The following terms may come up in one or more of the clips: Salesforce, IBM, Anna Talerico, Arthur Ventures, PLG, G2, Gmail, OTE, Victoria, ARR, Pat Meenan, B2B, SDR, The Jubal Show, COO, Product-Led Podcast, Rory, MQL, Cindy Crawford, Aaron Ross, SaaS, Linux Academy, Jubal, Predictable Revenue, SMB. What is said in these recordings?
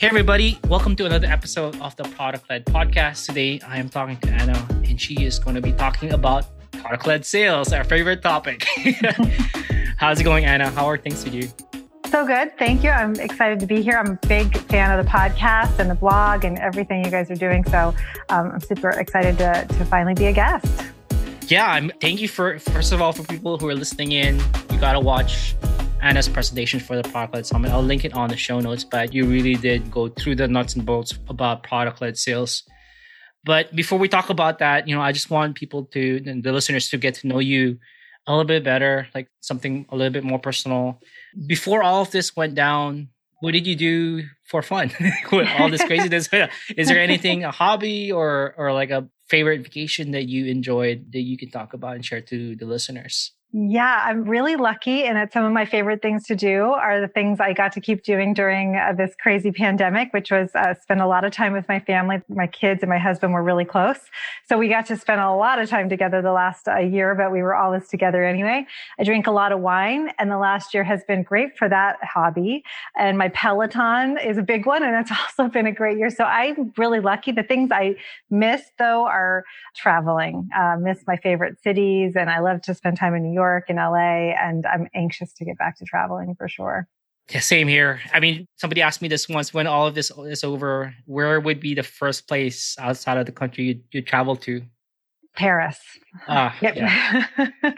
Hey everybody, welcome to another episode of the Product-Led Podcast. Today, I am talking to Anna and she is going to be talking about product-led sales, our favorite topic. How's it going, Anna? How are things with you? So good. Thank you. I'm excited to be here. I'm a big fan of the podcast and the blog and everything you guys are doing. So I'm super excited to finally be a guest. Yeah, thank you for people who are listening in. You got to watch Anna's presentation for the Product-Led Summit. I'll link it on the show notes, but you really did go through the nuts and bolts about product-led sales. But before we talk about that, I just want people and the listeners to get to know you a little bit better, like something a little bit more personal. Before all of this went down, what did you do for fun with all this craziness? Is there anything, a hobby or like a favorite vacation that you enjoyed that you can talk about and share to the listeners? Yeah, I'm really lucky and that some of my favorite things to do are the things I got to keep doing during this crazy pandemic, which was spend a lot of time with my family. My kids and my husband were really close. So we got to spend a lot of time together the last year, but we were always together anyway. I drink a lot of wine and the last year has been great for that hobby. And my Peloton is a big one and that's also been a great year. So I'm really lucky. The things I miss though are traveling. I miss my favorite cities and I love to spend time in New York. In LA, and I'm anxious to get back to traveling for sure. Yeah, same here. I mean, somebody asked me this once, when all of this is over, where would be the first place outside of the country you'd travel to? Paris. Yeah.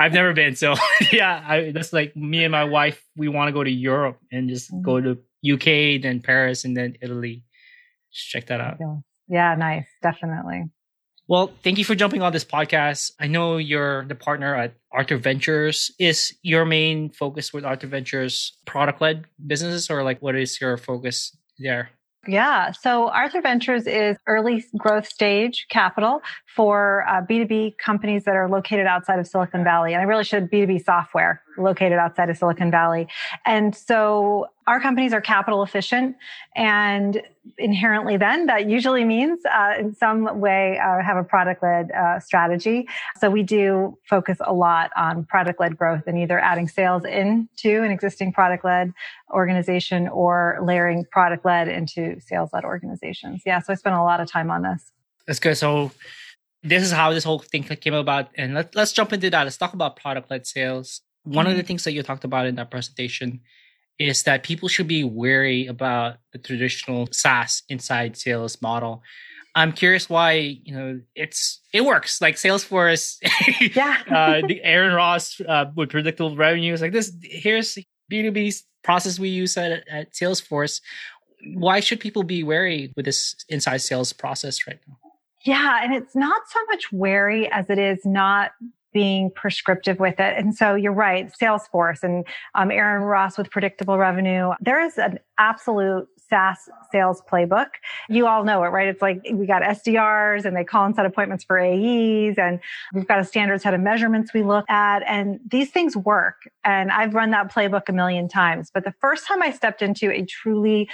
I've never been. So yeah, that's like me and my wife, we want to go to Europe and just go to UK, then Paris, and then Italy. Just check that out. Yeah, nice. Definitely. Well, thank you for jumping on this podcast. I know you're the partner at Arthur Ventures. Is your main focus with Arthur Ventures product-led businesses, or like what is your focus there? Yeah. So Arthur Ventures is early growth stage capital for B2B companies that are located outside of Silicon Valley. And I really should B2B software located outside of Silicon Valley. And so our companies are capital efficient, and inherently then that usually means in some way have a product-led strategy. So we do focus a lot on product-led growth and either adding sales into an existing product-led organization or layering product-led into sales-led organizations. Yeah, so I spent a lot of time on this. That's good. So this is how this whole thing came about. And let's jump into that. Let's talk about product-led sales. One of the things that you talked about in that presentation is that people should be wary about the traditional SaaS inside sales model. I'm curious why, it works. Like Salesforce, Aaron Ross with Predictable Revenue is like this. Here's the B2B process we use at Salesforce. Why should people be wary with this inside sales process right now? Yeah, and it's not so much wary as it is not being prescriptive with it. And so you're right, Salesforce and Aaron Ross with Predictable Revenue, there is an absolute SaaS sales playbook. You all know it, right? It's like we got SDRs and they call and set appointments for AEs, and we've got a standard set of measurements we look at, and these things work. And I've run that playbook a million times. But the first time I stepped into a truly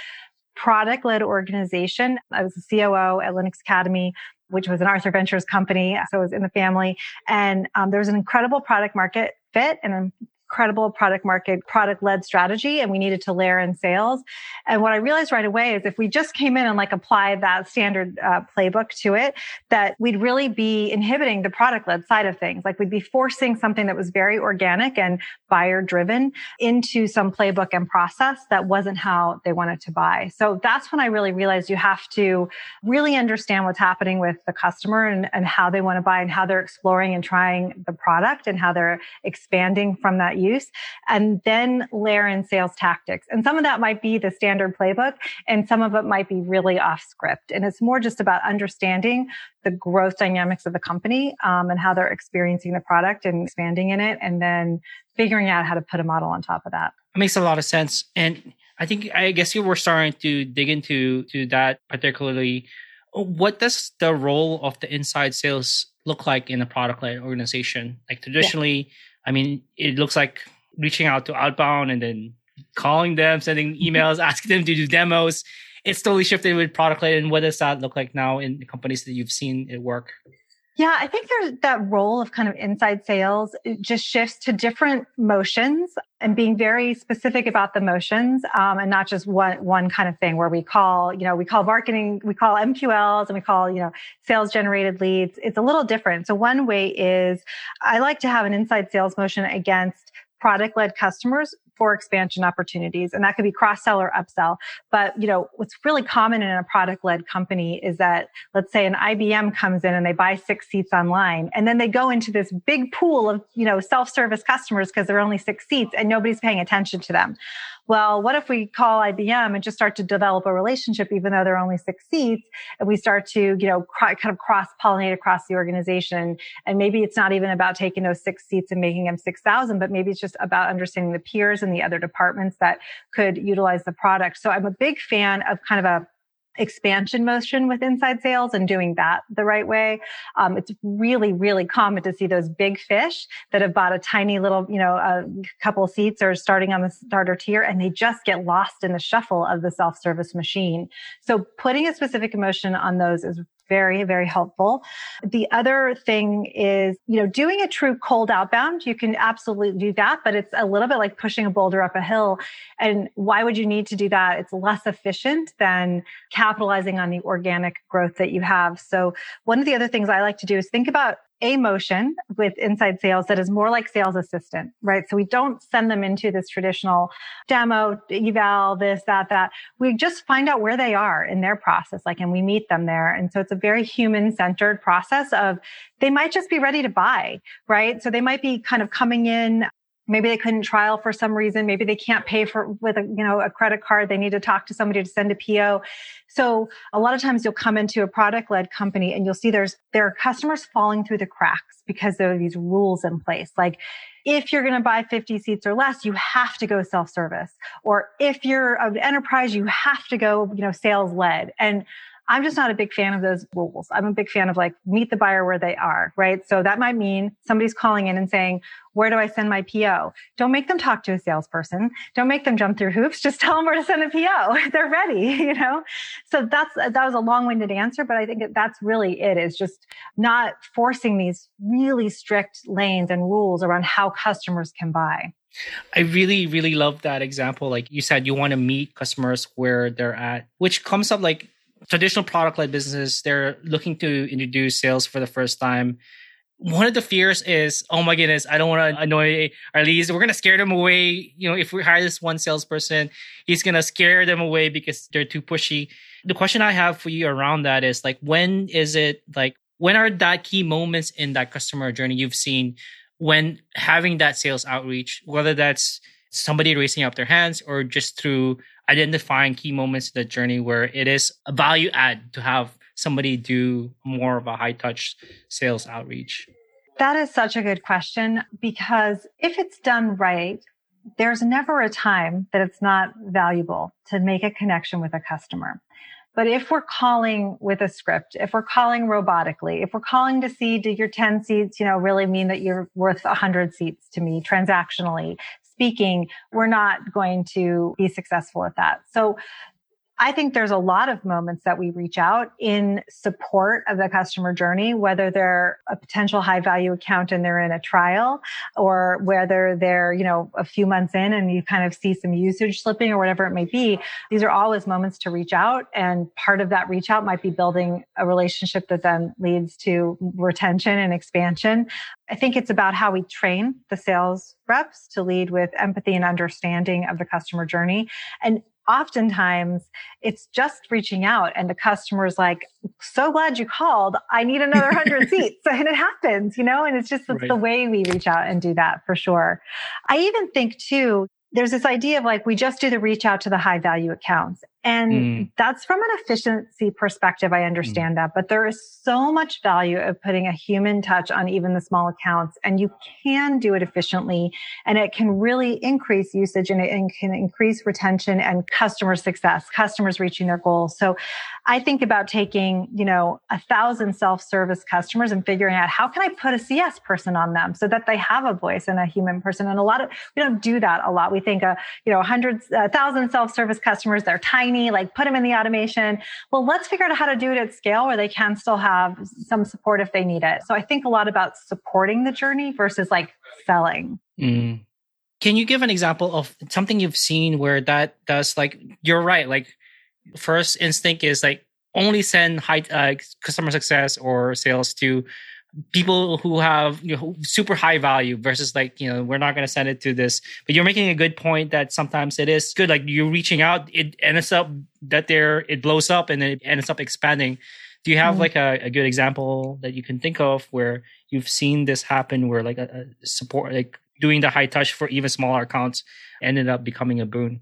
product-led organization, I was a COO at Linux Academy, which was an Arthur Ventures company. So it was in the family. And there was an incredible product market fit and an incredible product-led strategy. And we needed to layer in sales. And what I realized right away is if we just came in and applied that standard playbook to it, that we'd really be inhibiting the product-led side of things. Like we'd be forcing something that was very organic and buyer-driven into some playbook and process that wasn't how they wanted to buy. So that's when I really realized you have to really understand what's happening with the customer and how they want to buy and how they're exploring and trying the product and how they're expanding from that use, and then layer in sales tactics. And some of that might be the standard playbook, and some of it might be really off script. And it's more just about understanding the growth dynamics of the company and how they're experiencing the product and expanding in it, and then figuring out how to put a model on top of that. It makes a lot of sense. And I guess you were starting to dig into that particularly. What does the role of the inside sales look like in a product-led organization? Like traditionally, it looks like reaching out to outbound and then calling them, sending emails, asking them to do demos. It's totally shifted with product-led. And what does that look like now in the companies that you've seen it work? Yeah, I think there's that role of kind of inside sales, it just shifts to different motions and being very specific about the motions and not just one kind of thing where we call marketing, we call MQLs and we call, sales generated leads. It's a little different. So one way is I like to have an inside sales motion against product-led customers for expansion opportunities. And that could be cross-sell or upsell. But, what's really common in a product-led company is that, let's say an IBM comes in and they buy 6 seats online, and then they go into this big pool of, self-service customers because there are only 6 seats and nobody's paying attention to them. Well, what if we call IBM and just start to develop a relationship, even though there are only 6 seats, and we start to, kind of cross-pollinate across the organization. And maybe it's not even about taking those 6 seats and making them 6,000, but maybe it's just about understanding the peers and the other departments that could utilize the product. So I'm a big fan of kind of a expansion motion with inside sales and doing that the right way. It's really, really common to see those big fish that have bought a tiny little, a couple seats or starting on the starter tier, and they just get lost in the shuffle of the self-service machine. So putting a specific emotion on those is very, very helpful. The other thing is, doing a true cold outbound, you can absolutely do that, but it's a little bit like pushing a boulder up a hill. And why would you need to do that? It's less efficient than capitalizing on the organic growth that you have. So one of the other things I like to do is think about a motion with inside sales that is more like sales assistant, right? So we don't send them into this traditional demo, eval, this, that. We just find out where they are in their process, and we meet them there. And so it's a very human-centered process of they might just be ready to buy, right? So they might be kind of coming in. Maybe they couldn't trial for some reason. Maybe they can't pay with a credit card. They need to talk to somebody to send a PO. So a lot of times you'll come into a product-led company and you'll see there are customers falling through the cracks because there are these rules in place. If you're going to buy 50 seats or less, you have to go self-service. Or if you're an enterprise, you have to go, sales-led. And I'm just not a big fan of those rules. I'm a big fan of meet the buyer where they are, right? So that might mean somebody's calling in and saying, where do I send my PO? Don't make them talk to a salesperson. Don't make them jump through hoops. Just tell them where to send a PO. They're ready, So that was a long-winded answer, but I think that's really it, is just not forcing these really strict lanes and rules around how customers can buy. I really, really love that example. Like you said, you want to meet customers where they're at, which comes up traditional product-led businesses, they're looking to introduce sales for the first time. One of the fears is, oh my goodness, I don't want to annoy our leads. We're going to scare them away. If we hire this one salesperson, he's going to scare them away because they're too pushy. The question I have for you around that is when are that key moments in that customer journey you've seen when having that sales outreach, whether that's somebody raising up their hands or just through identifying key moments in the journey where it is a value add to have somebody do more of a high-touch sales outreach? That is such a good question, because if it's done right, there's never a time that it's not valuable to make a connection with a customer. But if we're calling with a script, if we're calling robotically, if we're calling to see, do your 10 seats, really mean that you're worth 100 seats to me transactionally speaking, we're not going to be successful at that. So I think there's a lot of moments that we reach out in support of the customer journey, whether they're a potential high value account and they're in a trial, or whether they're, a few months in and you kind of see some usage slipping or whatever it may be. These are always moments to reach out. And part of that reach out might be building a relationship that then leads to retention and expansion. I think it's about how we train the sales reps to lead with empathy and understanding of the customer journey. And oftentimes it's just reaching out and the customer's like, so glad you called. I need another 100 seats. And it happens, and it's right. The way we reach out and do that for sure. I even think too, there's this idea of we just do the reach out to the high value accounts. And that's from an efficiency perspective. I understand that, but there is so much value of putting a human touch on even the small accounts, and you can do it efficiently, and it can really increase usage, and it can increase retention and customer success, customers reaching their goals. So I think about taking, 1,000 self-service customers and figuring out how can I put a CS person on them so that they have a voice and a human person. And we don't do that a lot. We think, 1,000 self-service customers, they're tiny. tiny, like put them in the automation. Well, let's figure out how to do it at scale where they can still have some support if they need it. So I think a lot about supporting the journey versus like selling. Mm. Can you give an example of something you've seen where that does, like, you're right, like first instinct is like only send high customer success or sales to people who have, you know, super high value versus like, you know, we're not going to send it to this. But you're making a good point that sometimes it is good. Like you're reaching out, it ends up that it blows up and then it ends up expanding. Do you have like a good example that you can think of where you've seen this happen where like a support, like doing the high touch for even smaller accounts ended up becoming a boon?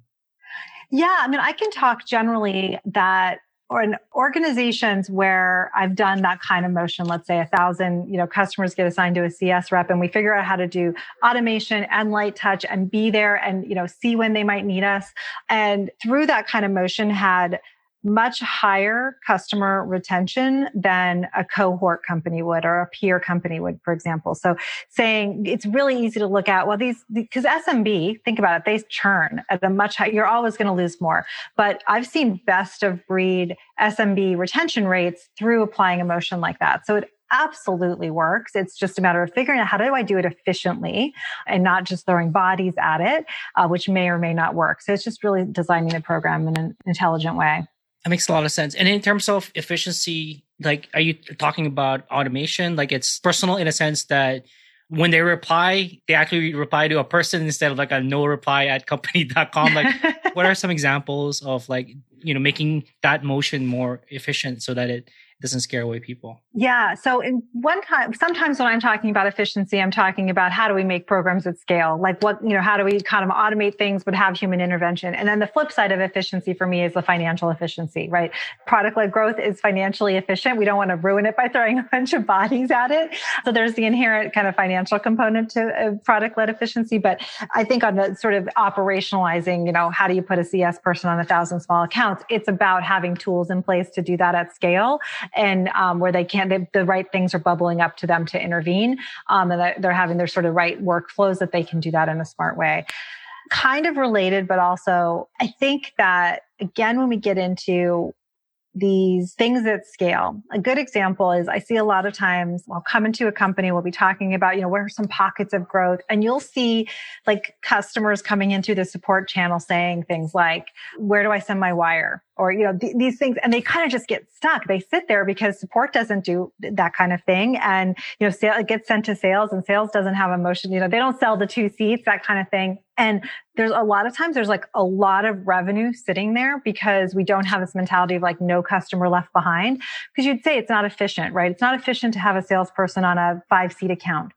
Yeah. I mean, I can talk generally that, or in organizations where I've done that kind of motion, let's say 1,000, you know, customers get assigned to a CS rep and we figure out how to do automation and light touch and be there and, you know, see when they might need us. And through that kind of motion had much higher customer retention than a cohort company would or a peer company would, for example. So saying it's really easy to look at, well, these, because SMB, think about it, they churn at a much higher, you're always going to lose more. But I've seen best of breed SMB retention rates through applying emotion like that. So it absolutely works. It's just a matter of figuring out how do I do it efficiently and not just throwing bodies at it, which may or may not work. So it's just really designing the program in an intelligent way. That makes a lot of sense. And in terms of efficiency, like, are you talking about automation? Like, it's personal in a sense that when they reply, they actually reply to a person instead of like a no reply at company.com. Like, what are some examples of like, you know, making that motion more efficient so that it doesn't scare away people? Yeah. So in one time, sometimes when I'm talking about efficiency, I'm talking about how do we make programs at scale? Like what, you know, how do we kind of automate things but have human intervention? And then the flip side of efficiency for me is the financial efficiency, right? Product-led growth is financially efficient. We don't want to ruin it by throwing a bunch of bodies at it. So there's the inherent kind of financial component to product-led efficiency. But I think on the sort of operationalizing, you know, how do you put a CS person on 1,000 small accounts? It's about having tools in place to do that at scale. And where they can't, the right things are bubbling up to them to intervene. And they're having their sort of right workflows that they can do that in a smart way. Kind of related, but also I think that, again, when we get into these things at scale, a good example is I see a lot of times I'll come into a company, we'll be talking about, you know, what are some pockets of growth? And you'll see like customers coming in through the support channel saying things like, where do I send my wire? Or, you know, these things, and they kind of just get stuck. They sit there because support doesn't do that kind of thing. And, you know, it gets sent to sales and sales doesn't have emotion. You know, they don't sell the two seats, that kind of thing. And there's a lot of times there's like a lot of revenue sitting there because we don't have this mentality of like no customer left behind, because you'd say it's not efficient, right? It's not efficient to have a salesperson on a 5-seat account.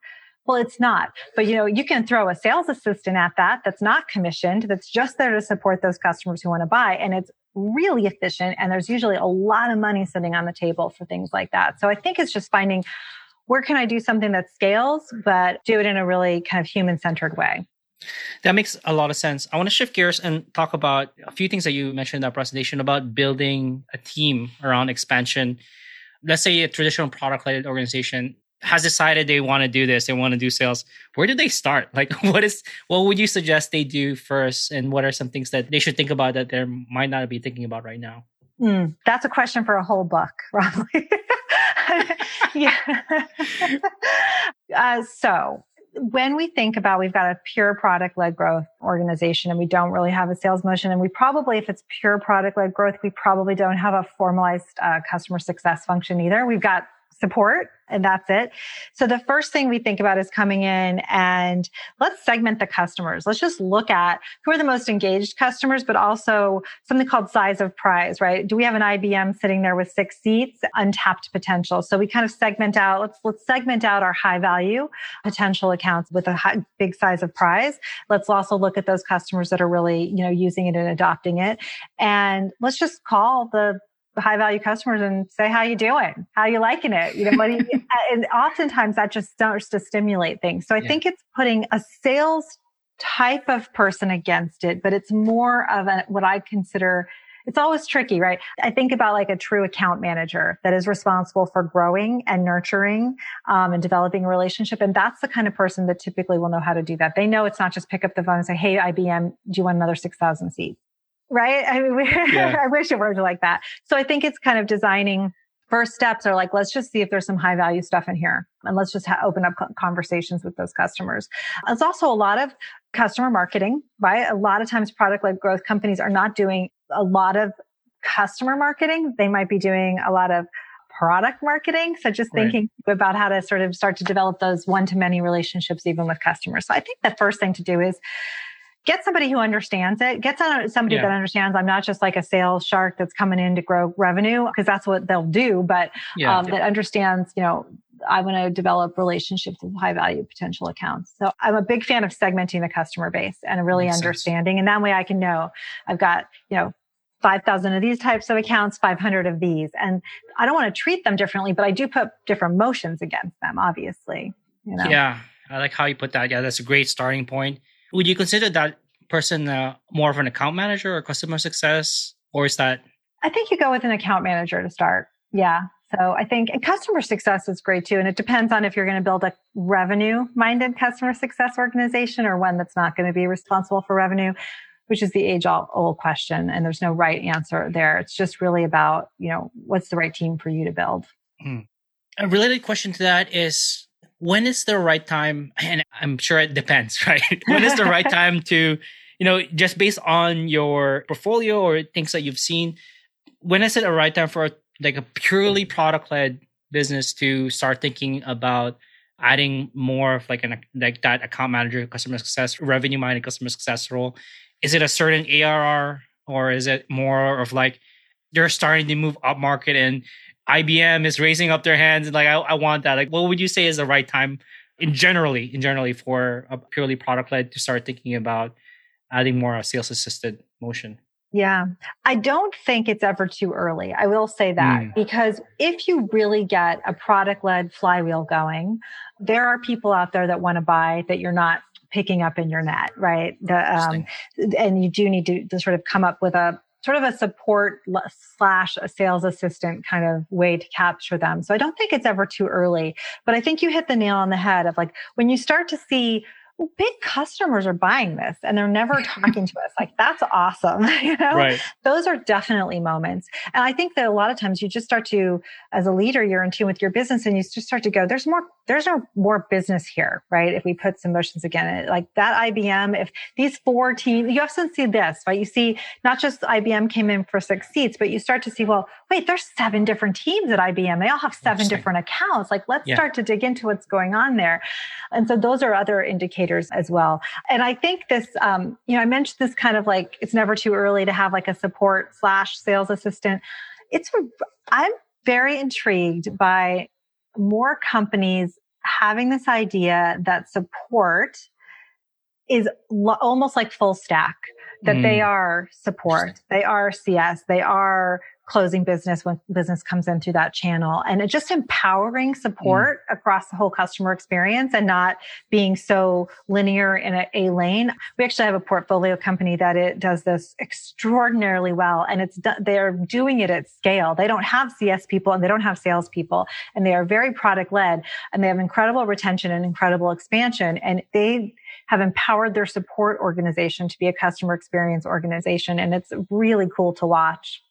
Well, it's not. But, you know, you can throw a sales assistant at that that's not commissioned, that's just there to support those customers who want to buy. And it's really efficient. And there's usually a lot of money sitting on the table for things like that. So I think it's just finding where can I do something that scales, but do it in a really kind of human-centered way. That makes a lot of sense. I want to shift gears and talk about a few things that you mentioned in that presentation about building a team around expansion. Let's say a traditional product-led organization has decided they want to do this, they want to do sales. Where do they start? Like, what would you suggest they do first? And what are some things that they should think about that they might not be thinking about right now? That's a question for a whole book, probably. Yeah. So when we think about, we've got a pure product-led growth organization and we don't really have a sales motion, and we probably, if it's pure product-led growth, we probably don't have a formalized customer success function either. We've got support and that's it. So the first thing we think about is coming in and let's segment the customers. Let's just look at who are the most engaged customers, but also something called size of prize, right? Do we have an IBM sitting there with 6 seats, untapped potential? So we kind of segment out, let's segment out our high value potential accounts with a big size of prize. Let's also look at those customers that are really, you know, using it and adopting it. And let's just call the high value customers and say, how you doing? How you liking it? You know, what do you, and oftentimes that just starts to stimulate things. So I think it's putting a sales type of person against it, but it's more of what I consider, it's always tricky, right? I think about like a true account manager that is responsible for growing and nurturing and developing a relationship. And that's the kind of person that typically will know how to do that. They know it's not just pick up the phone and say, hey, IBM, do you want another 6,000 seats? right? I mean, yeah. I wish it were like that. So I think it's kind of designing. First steps are like, let's just see if there's some high value stuff in here. And let's just open up conversations with those customers. There's also a lot of customer marketing, right? A lot of times product-led growth companies are not doing a lot of customer marketing. They might be doing a lot of product marketing. So just thinking about how to sort of start to develop those one-to-many relationships, even with customers. So I think the first thing to do is get somebody who understands it. Get somebody that understands I'm not just like a sales shark that's coming in to grow revenue, because that's what they'll do, but that understands, you know, I want to develop relationships with high value potential accounts. So I'm a big fan of segmenting the customer base and really understanding. And that way I can know I've got, you know, 5,000 of these types of accounts, 500 of these. And I don't want to treat them differently, but I do put different motions against them, obviously. You know? Yeah, I like how you put that. Yeah, that's a great starting point. Would you consider that person more of an account manager or customer success? Or is that? I think you go with an account manager to start. Yeah. So I think and customer success is great too. And it depends on if you're going to build a revenue-minded customer success organization or one that's not going to be responsible for revenue, which is the age-old question. And there's no right answer there. It's just really about, you know, what's the right team for you to build. Mm. A related question to that is, when is the right time? And I'm sure it depends, right? When is the right time to, you know, just based on your portfolio or things that you've seen, when is it a right time for like a purely product-led business to start thinking about adding more of like an like that account manager, customer success, revenue-minded customer success role? Is it a certain ARR, or is it more of like they're starting to move up market and IBM is raising up their hands and like, I want that. Like, what would you say is the right time in generally for a purely product-led to start thinking about adding more of a sales-assisted motion? Yeah. I don't think it's ever too early. I will say that because if you really get a product-led flywheel going, there are people out there that want to buy that you're not picking up in your net, right? And you do need to sort of come up with a sort of a support / a sales assistant kind of way to capture them. So I don't think it's ever too early, but I think you hit the nail on the head of like, when you start to see big customers are buying this and they're never talking to us, like, that's awesome. You know, those are definitely moments. And I think that a lot of times you just start to, as a leader, you're in tune with your business and you just start to go, there's more business here, right? If we put some motions again, like that IBM, if these 4 teams, you often see this, right? You see not just IBM came in for 6 seats, but you start to see, well, wait, there's 7 different teams at IBM. They all have 7 different accounts. Like, let's start to dig into what's going on there. And so those are other indicators as well. And I think this, you know, I mentioned this kind of like, it's never too early to have like a support / sales assistant. I'm very intrigued by more companies having this idea that support is almost like full stack, that they are support, they are CS, they are closing business when business comes in through that channel, and it's just empowering support across the whole customer experience and not being so linear in a lane. We actually have a portfolio company that it does this extraordinarily well, and they're doing it at scale. They don't have CS people and they don't have sales people, and they are very product led, and they have incredible retention and incredible expansion, and they have empowered their support organization to be a customer experience organization, and it's really cool to watch.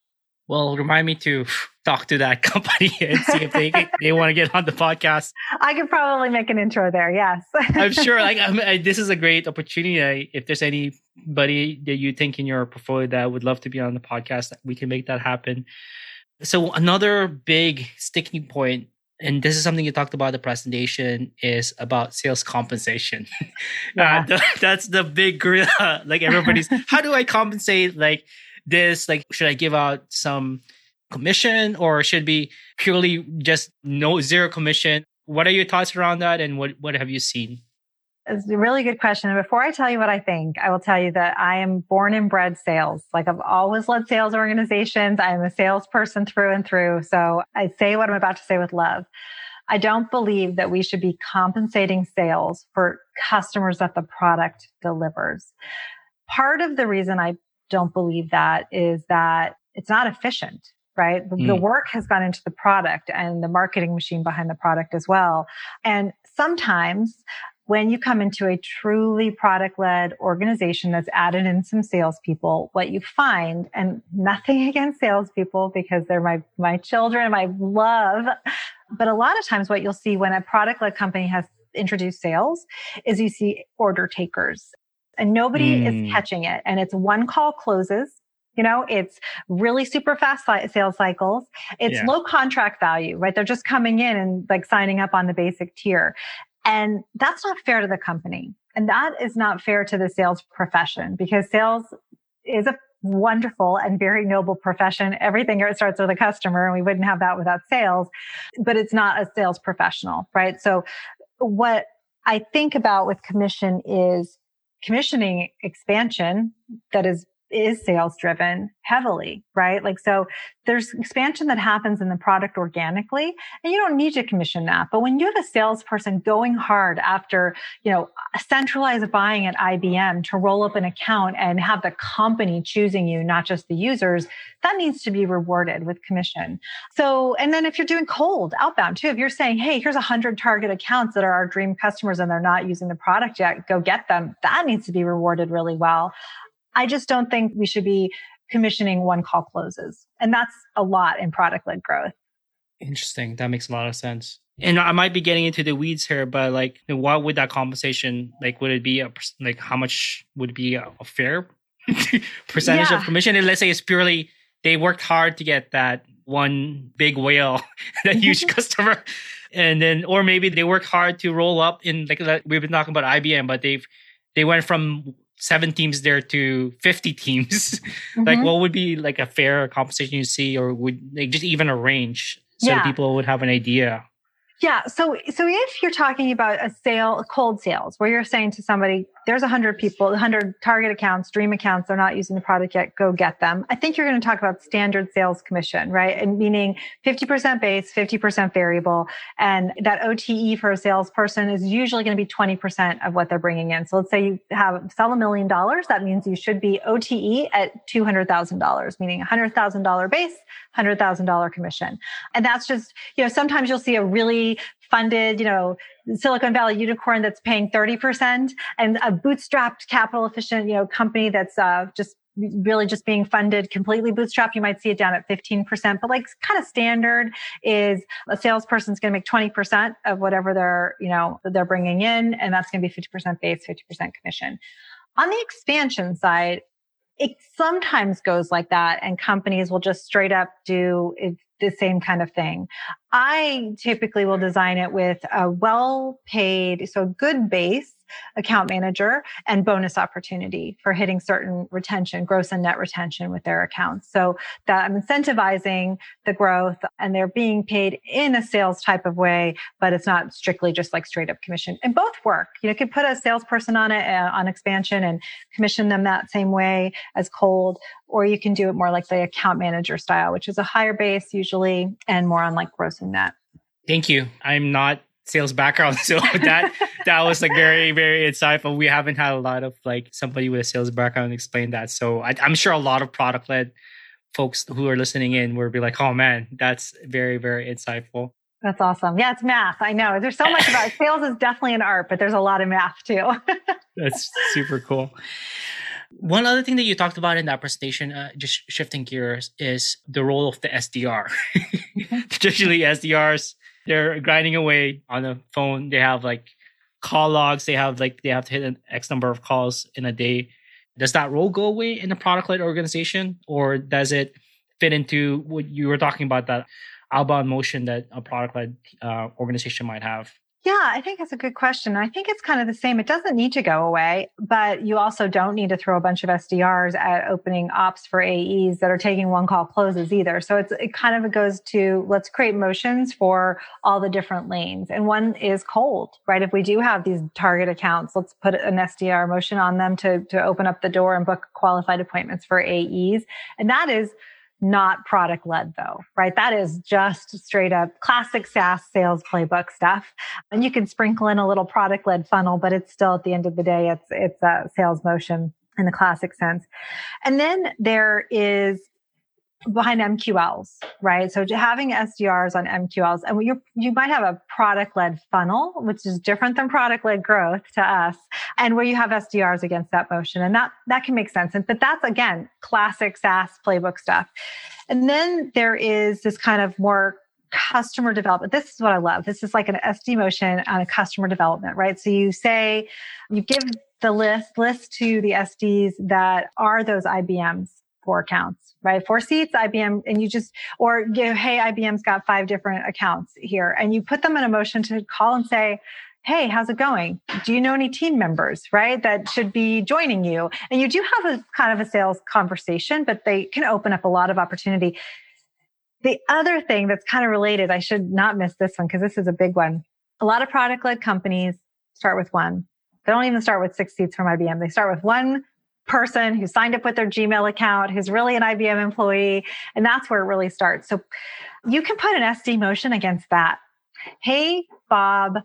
Well, remind me to talk to that company and see if they want to get on the podcast. I could probably make an intro there. Yes. I'm sure. Like, this is a great opportunity. If there's anybody that you think in your portfolio that would love to be on the podcast, we can make that happen. So another big sticking point, and this is something you talked about in the presentation, is about sales compensation. Yeah. That's the big gorilla. Like, everybody's, how do I compensate? Like, this, like, should I give out some commission, or should it be purely just zero commission? What are your thoughts around that, and what have you seen? It's a really good question. And before I tell you what I think, I will tell you that I am born and bred sales. Like, I've always led sales organizations. I am a salesperson through and through. So I say what I'm about to say with love. I don't believe that we should be compensating sales for customers that the product delivers. Part of the reason I don't believe that is that it's not efficient, right? The work has gone into the product and the marketing machine behind the product as well. And sometimes when you come into a truly product-led organization that's added in some salespeople, what you find, and nothing against salespeople because they're my children, my love, but a lot of times what you'll see when a product-led company has introduced sales is you see order takers and nobody is catching it. And it's one call closes. You know, it's really super fast sales cycles. It's low contract value, right? They're just coming in and like signing up on the basic tier. And that's not fair to the company. And that is not fair to the sales profession because sales is a wonderful and very noble profession. Everything starts with a customer, and we wouldn't have that without sales, but it's not a sales professional, right? So what I think about with commission is commissioning expansion that is sales driven heavily, right? Like, so there's expansion that happens in the product organically, and you don't need to commission that. But when you have a salesperson going hard after, you know, centralized buying at IBM to roll up an account and have the company choosing you, not just the users, that needs to be rewarded with commission. So, and then if you're doing cold outbound too, if you're saying, hey, here's 100 target accounts that are our dream customers and they're not using the product yet, go get them. That needs to be rewarded really well. I just don't think we should be commissioning one call closes. And that's a lot in product-led growth. Interesting. That makes a lot of sense. And I might be getting into the weeds here, but like, what would that compensation, like, would it be how much would be a fair percentage of commission? And let's say it's purely, they worked hard to get that one big whale, that huge customer. And then, or maybe they worked hard to roll up in, like we've been talking about IBM, but they went from 7 teams there to 50 teams. Like, what would be like a fair compensation you see, or would like just even a range so people would have an idea? Yeah. So if you're talking about a sale, cold sales, where you're saying to somebody, there's 100 target accounts, dream accounts, they're not using the product yet, go get them. I think you're going to talk about standard sales commission, right? And meaning 50% base, 50% variable. And that OTE for a salesperson is usually going to be 20% of what they're bringing in. So let's say you sell $1 million. That means you should be OTE at $200,000, meaning $100,000 base, $100,000 commission. And that's just, you know, sometimes you'll see a really funded, you know, Silicon Valley unicorn that's paying 30% and a bootstrapped, capital efficient, you know, company that's just really just being funded completely bootstrapped. You might see it down at 15%, but like kind of standard is a salesperson's going to make 20% of whatever they're bringing in. And that's going to be 50% base, 50% commission. On the expansion side, it sometimes goes like that, and companies will just straight up do the same kind of thing. I typically will design it with a well-paid, so good base, account manager, and bonus opportunity for hitting certain retention, gross and net retention with their accounts. So that I'm incentivizing the growth and they're being paid in a sales type of way, but it's not strictly just like straight up commission. And both work. You know, you could put a salesperson on it on expansion and commission them that same way as cold, or you can do it more like the account manager style, which is a higher base usually and more on like gross and net. Thank you. I'm not sales background, so that was like very, very insightful. We haven't had a lot of like somebody with a sales background explain that, so I'm sure a lot of product-led folks who are listening in will be like, oh man, that's very, very insightful. That's awesome. Yeah, it's math. I know there's so much about sales is definitely an art, but there's a lot of math too. That's super cool. One other thing that you talked about in that presentation, just shifting gears, is the role of the SDR. Traditionally, SDRs, they're grinding away on the phone. They have like call logs. They have to hit an X number of calls in a day. Does that role go away in a product-led organization, or does it fit into what you were talking about, that outbound motion that a product-led organization might have? Yeah, I think that's a good question. I think it's kind of the same. It doesn't need to go away, but you also don't need to throw a bunch of SDRs at opening ops for AEs that are taking one call closes either. So it kind of goes to, let's create motions for all the different lanes. And one is cold, right? If we do have these target accounts, let's put an SDR motion on them to open up the door and book qualified appointments for AEs. And that is not product-led though, right? That is just straight up classic SaaS sales playbook stuff. And you can sprinkle in a little product-led funnel, but it's still at the end of the day, it's a sales motion in the classic sense. And then there is behind MQLs, right? So having SDRs on MQLs, and you might have a product-led funnel, which is different than product-led growth to us, and where you have SDRs against that motion. And that can make sense. But that's, again, classic SaaS playbook stuff. And then there is this kind of more customer development. This is what I love. This is like an SD motion on a customer development, right? So you say, you give the list to the SDs that are those IBMs. 4 accounts, right? 4 seats, IBM, and you just, or give, hey, IBM's got 5 different accounts here. And you put them in a motion to call and say, hey, how's it going? Do you know any team members, right? That should be joining you. And you do have a kind of a sales conversation, but they can open up a lot of opportunity. The other thing that's kind of related, I should not miss this one because this is a big one. A lot of product-led companies start with one. They don't even start with 6 seats from IBM. They start with one person who signed up with their Gmail account, who's really an IBM employee. And that's where it really starts. So you can put an SD motion against that. Hey, Bob,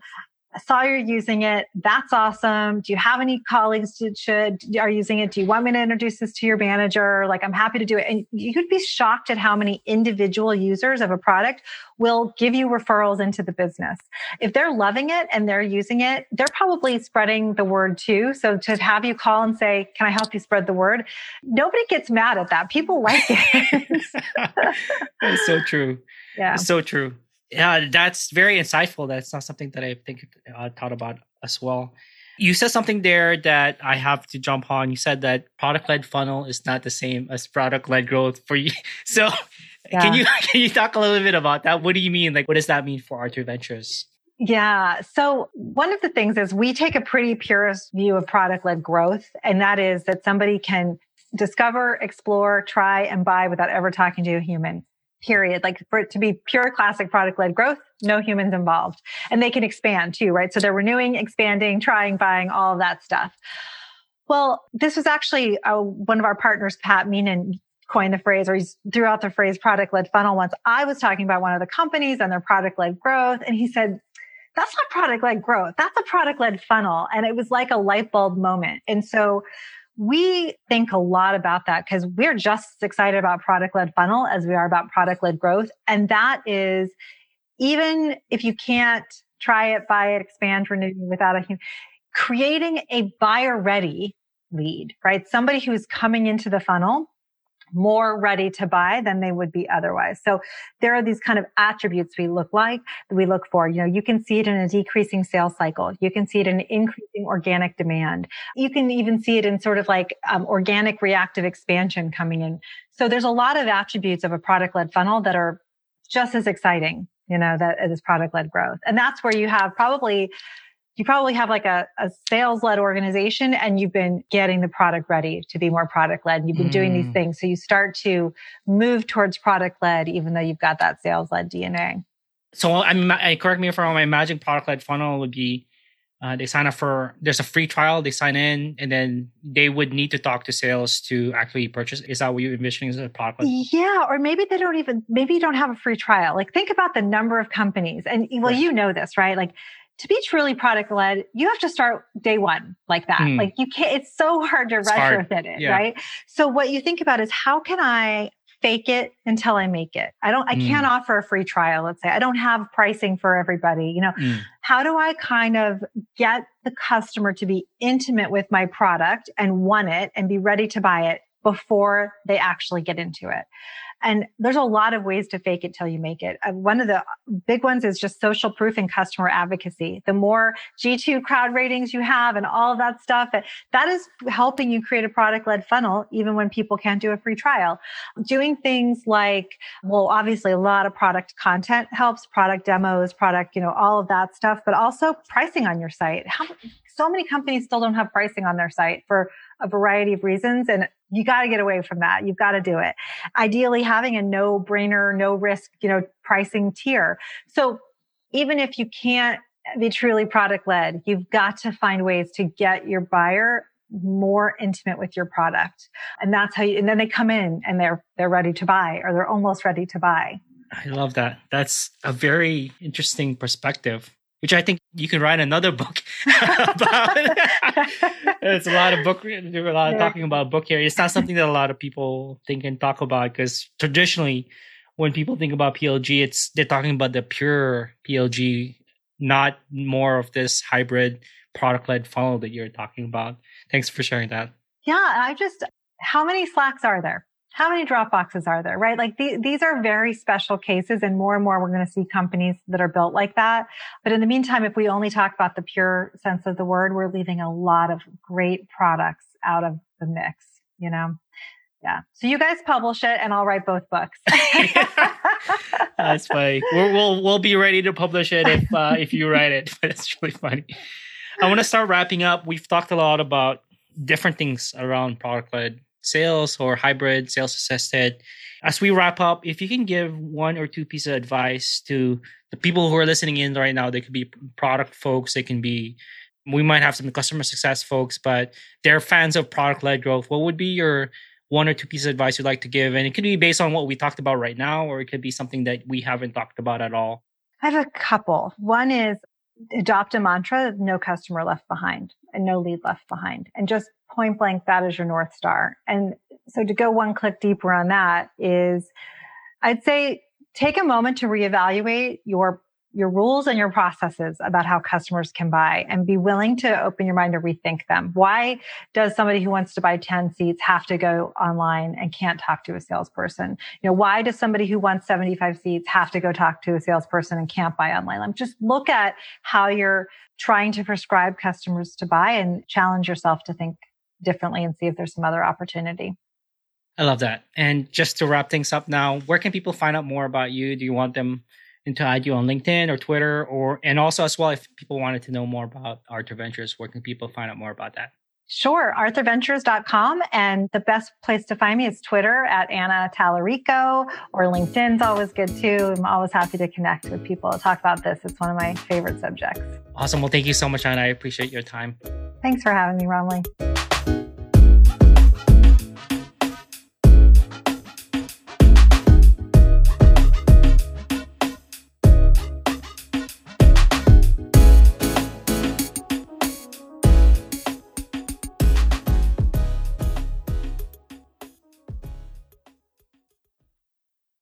I saw you're using it. That's awesome. Do you have any colleagues that are using it? Do you want me to introduce this to your manager? Like, I'm happy to do it. And you'd be shocked at how many individual users of a product will give you referrals into the business. If they're loving it and they're using it, they're probably spreading the word too. So to have you call and say, can I help you spread the word? Nobody gets mad at that. People like it. That's so true. Yeah. So true. Yeah, that's very insightful. That's not something that I think I thought about as well. You said something there that I have to jump on. You said that product-led funnel is not the same as product-led growth for you. So yeah. Can you talk a little bit about that? What do you mean? Like, what does that mean for Arthur Ventures? Yeah. So one of the things is we take a pretty purist view of product-led growth. And that is that somebody can discover, explore, try, and buy without ever talking to a human. Period. Like for it to be pure classic product-led growth, no humans involved. And they can expand too, right? So they're renewing, expanding, trying, buying, all of that stuff. Well, this was actually one of our partners, Pat Meenan, coined the phrase, or he threw out the phrase product-led funnel once. I was talking about one of the companies and their product-led growth. And he said, that's not product-led growth. That's a product-led funnel. And it was like a light bulb moment. And so we think a lot about that because we're just as excited about product-led funnel as we are about product-led growth. And that is, even if you can't try it, buy it, expand, renew without a human, creating a buyer-ready lead, right? Somebody who is coming into the funnel more ready to buy than they would be otherwise. So there are these kind of attributes we look for. You know, you can see it in a decreasing sales cycle. You can see it in increasing organic demand. You can even see it in sort of like organic reactive expansion coming in. So there's a lot of attributes of a product-led funnel that are just as exciting, you know, that it is product-led growth. And that's where you have probably have like a sales-led organization and you've been getting the product ready to be more product-led. You've been doing these things. So you start to move towards product-led, even though you've got that sales-led DNA. So correct me if I'm wrong, I imagine product-led funnel would be, they sign up there's a free trial, they sign in, and then they would need to talk to sales to actually purchase. Is that what you're envisioning as a product? Yeah, or maybe you don't have a free trial. Like, think about the number of companies. And well, you know this, right? Like, to be truly product-led, you have to start day one like that. Like you can't, it's so hard to retrofit it, right? So what you think about is, how can I fake it until I make it? I can't offer a free trial. Let's say I don't have pricing for everybody. You know, how do I kind of get the customer to be intimate with my product and want it and be ready to buy it before they actually get into it? And there's a lot of ways to fake it till you make it. One of the big ones is just social proof and customer advocacy. The more G2 crowd ratings you have and all of that stuff, that is helping you create a product-led funnel, even when people can't do a free trial. Doing things like, well, obviously a lot of product content helps, product demos, product, you know, all of that stuff, but also pricing on your site. So many companies still don't have pricing on their site for a variety of reasons. And you got to get away from that. You've got to do it. Ideally, having a no-brainer, no-risk, you know, pricing tier. So even if you can't be truly product-led, you've got to find ways to get your buyer more intimate with your product. And that's how you, and then they come in and they're ready to buy, or they're almost ready to buy. I love that. That's a very interesting perspective, which I think you can write another book about. It's a lot of book. We're a lot of talking about book here. It's not something that a lot of people think and talk about, because traditionally, when people think about PLG, they're talking about the pure PLG, not more of this hybrid product-led funnel that you're talking about. Thanks for sharing that. Yeah, how many Slacks are there? How many Dropboxes are there, right? Like these are very special cases, and more we're going to see companies that are built like that. But in the meantime, if we only talk about the pure sense of the word, we're leaving a lot of great products out of the mix, you know? Yeah. So you guys publish it and I'll write both books. That's funny. We'll be ready to publish it if you write it. But it's really funny. I want to start wrapping up. We've talked a lot about different things around product-led sales or hybrid sales assisted. As we wrap up, if you can give one or two pieces of advice to the people who are listening in right now, they could be product folks, we might have some customer success folks, but they're fans of product-led growth. What would be your one or two pieces of advice you'd like to give? And it could be based on what we talked about right now, or it could be something that we haven't talked about at all. I have a couple. One is adopt a mantra, no customer left behind and no lead left behind. And just point blank, that is your North Star. And so to go one click deeper on that is, I'd say, take a moment to reevaluate your rules and your processes about how customers can buy, and be willing to open your mind to rethink them. Why does somebody who wants to buy 10 seats have to go online and can't talk to a salesperson? You know, why does somebody who wants 75 seats have to go talk to a salesperson and can't buy online? Just look at how you're trying to prescribe customers to buy, and challenge yourself to think differently and see if there's some other opportunity. I love that. And just to wrap things up now, where can people find out more about you? Do you want them to add you on LinkedIn or Twitter, and also as well, if people wanted to know more about Arthur Ventures, where can people find out more about that? Sure, arthurventures.com. And the best place to find me is Twitter at Anna Talerico, or LinkedIn's always good too. I'm always happy to connect with people to talk about this. It's one of my favorite subjects. Awesome. Well, thank you so much, Anna. I appreciate your time. Thanks for having me, Romley.